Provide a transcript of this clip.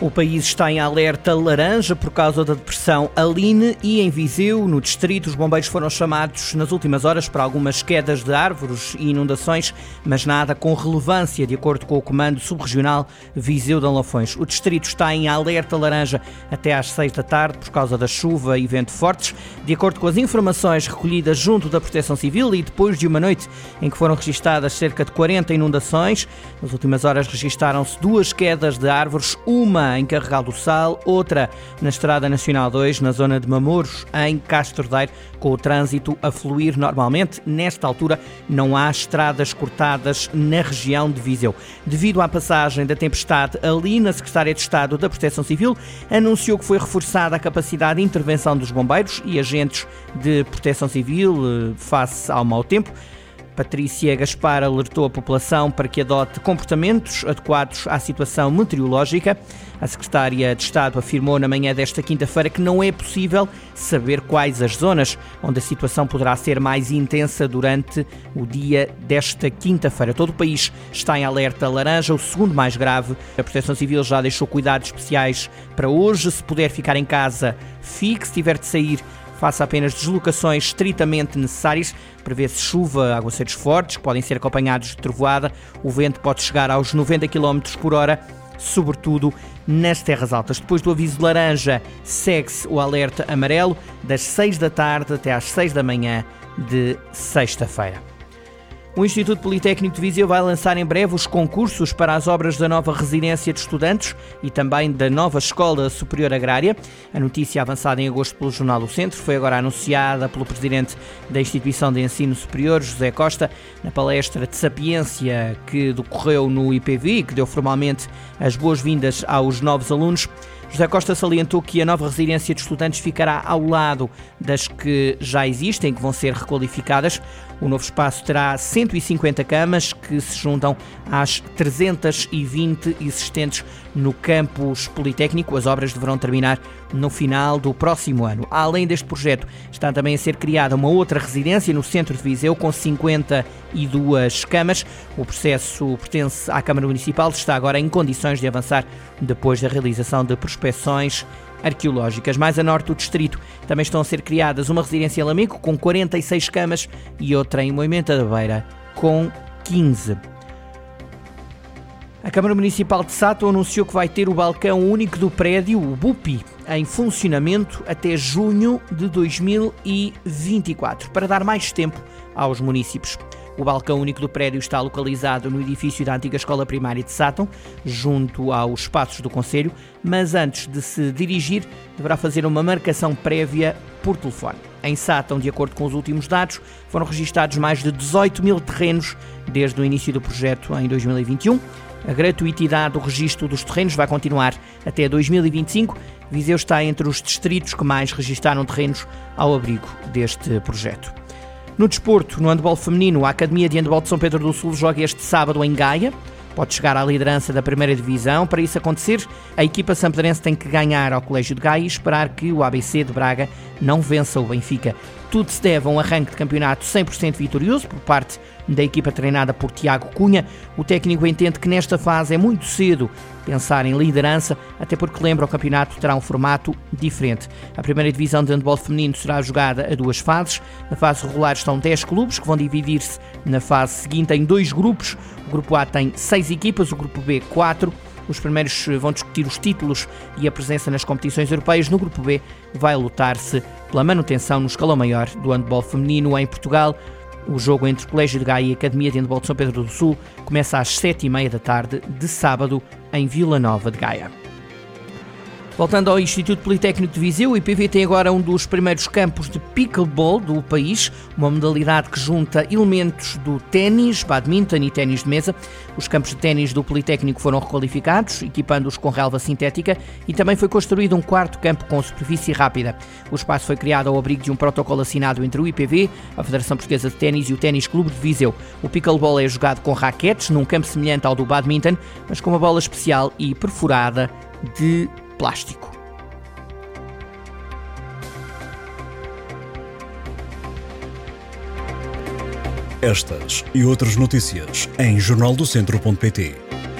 O país está em alerta laranja por causa da depressão Aline e em Viseu, no distrito, os bombeiros foram chamados nas últimas horas para algumas quedas de árvores e inundações, mas nada com relevância, de acordo com o Comando Subregional Viseu de Lafões. O distrito está em alerta laranja até às 18h por causa da chuva e vento fortes, de acordo com as informações recolhidas junto da Proteção Civil e depois de uma noite em que foram registadas cerca de 40 inundações. Nas últimas horas registaram-se 2 quedas de árvores, uma em Carregal do Sal, outra na Estrada Nacional 2, na zona de Mamouros, em Castro Daire, com o trânsito a fluir normalmente. Nesta altura, não há estradas cortadas na região de Viseu. Devido à passagem da tempestade Aline, a Secretária de Estado da Proteção Civil anunciou que foi reforçada a capacidade de intervenção dos bombeiros e agentes de Proteção Civil face ao mau tempo. Patrícia Gaspar alertou a população para que adote comportamentos adequados à situação meteorológica. A Secretária de Estado afirmou na manhã desta quinta-feira que não é possível saber quais as zonas onde a situação poderá ser mais intensa durante o dia desta quinta-feira. Todo o país está em alerta laranja, o segundo mais grave. A Proteção Civil já deixou cuidados especiais para hoje. Se puder ficar em casa, fique. Se tiver de sair, faça apenas deslocações estritamente necessárias. Prevê-se chuva, aguaceiros fortes, que podem ser acompanhados de trovoada. O vento pode chegar aos 90 km por hora, sobretudo nas terras altas. Depois do aviso laranja, segue-se o alerta amarelo das 18h até às 6h de sexta-feira. O Instituto Politécnico de Viseu vai lançar em breve os concursos para as obras da nova residência de estudantes e também da nova Escola Superior Agrária. A notícia, avançada em agosto pelo Jornal do Centro, foi agora anunciada pelo presidente da Instituição de Ensino Superior, José Costa, na palestra de sapiência que decorreu no IPV e que deu formalmente as boas-vindas aos novos alunos. José Costa salientou que a nova residência de estudantes ficará ao lado das que já existem, que vão ser requalificadas. O novo espaço terá 150 camas que se juntam às 320 existentes no campus politécnico. As obras deverão terminar no final do próximo ano. Além deste projeto, está também a ser criada uma outra residência no centro de Viseu com 52 camas. O processo pertence à Câmara Municipal, está agora em condições de avançar depois da realização de prospeções arqueológicas. Mais a norte do distrito também estão a ser criadas uma residência em Lameco com 46 camas e outra em Moimenta da Beira com 15. A Câmara Municipal de Sato anunciou que vai ter o balcão único do prédio, o BUPI, em funcionamento até junho de 2024, para dar mais tempo aos munícipes. O balcão único do prédio está localizado no edifício da antiga escola primária de Sátão, junto aos espaços do concelho, mas antes de se dirigir, deverá fazer uma marcação prévia por telefone. Em Sátão, de acordo com os últimos dados, foram registados mais de 18.000 terrenos desde o início do projeto em 2021. A gratuitidade do registro dos terrenos vai continuar até 2025. Viseu está entre os distritos que mais registaram terrenos ao abrigo deste projeto. No desporto, no handebol feminino, a Academia de Handebol de São Pedro do Sul joga este sábado em Gaia. Pode chegar à liderança da primeira divisão. Para isso acontecer, a equipa sampedrense tem que ganhar ao Colégio de Gaia e esperar que o ABC de Braga não vença o Benfica. Tudo se deve a um arranque de campeonato 100% vitorioso por parte da equipa treinada por Tiago Cunha. O técnico entende que nesta fase é muito cedo pensar em liderança, até porque, lembra, o campeonato terá um formato diferente. A primeira divisão de handebol feminino será jogada a 2 fases. Na fase regular estão 10 clubes que vão dividir-se na fase seguinte em 2 grupos. O grupo A tem 6 equipas, o grupo B 4. Os primeiros vão discutir os títulos e a presença nas competições europeias. No grupo B vai lutar-se pela manutenção no escalão maior do handebol feminino em Portugal. O jogo entre o Colégio de Gaia e a Academia de Handebol de São Pedro do Sul começa às 19h30 de sábado em Vila Nova de Gaia. Voltando ao Instituto Politécnico de Viseu, o IPV tem agora um dos primeiros campos de pickleball do país, uma modalidade que junta elementos do ténis, badminton e ténis de mesa. Os campos de ténis do Politécnico foram requalificados, equipando-os com relva sintética, e também foi construído um quarto campo com superfície rápida. O espaço foi criado ao abrigo de um protocolo assinado entre o IPV, a Federação Portuguesa de Ténis e o Ténis Clube de Viseu. O pickleball é jogado com raquetes, num campo semelhante ao do badminton, mas com uma bola especial e perfurada de plástico. Estas e outras notícias em jornaldocentro.pt.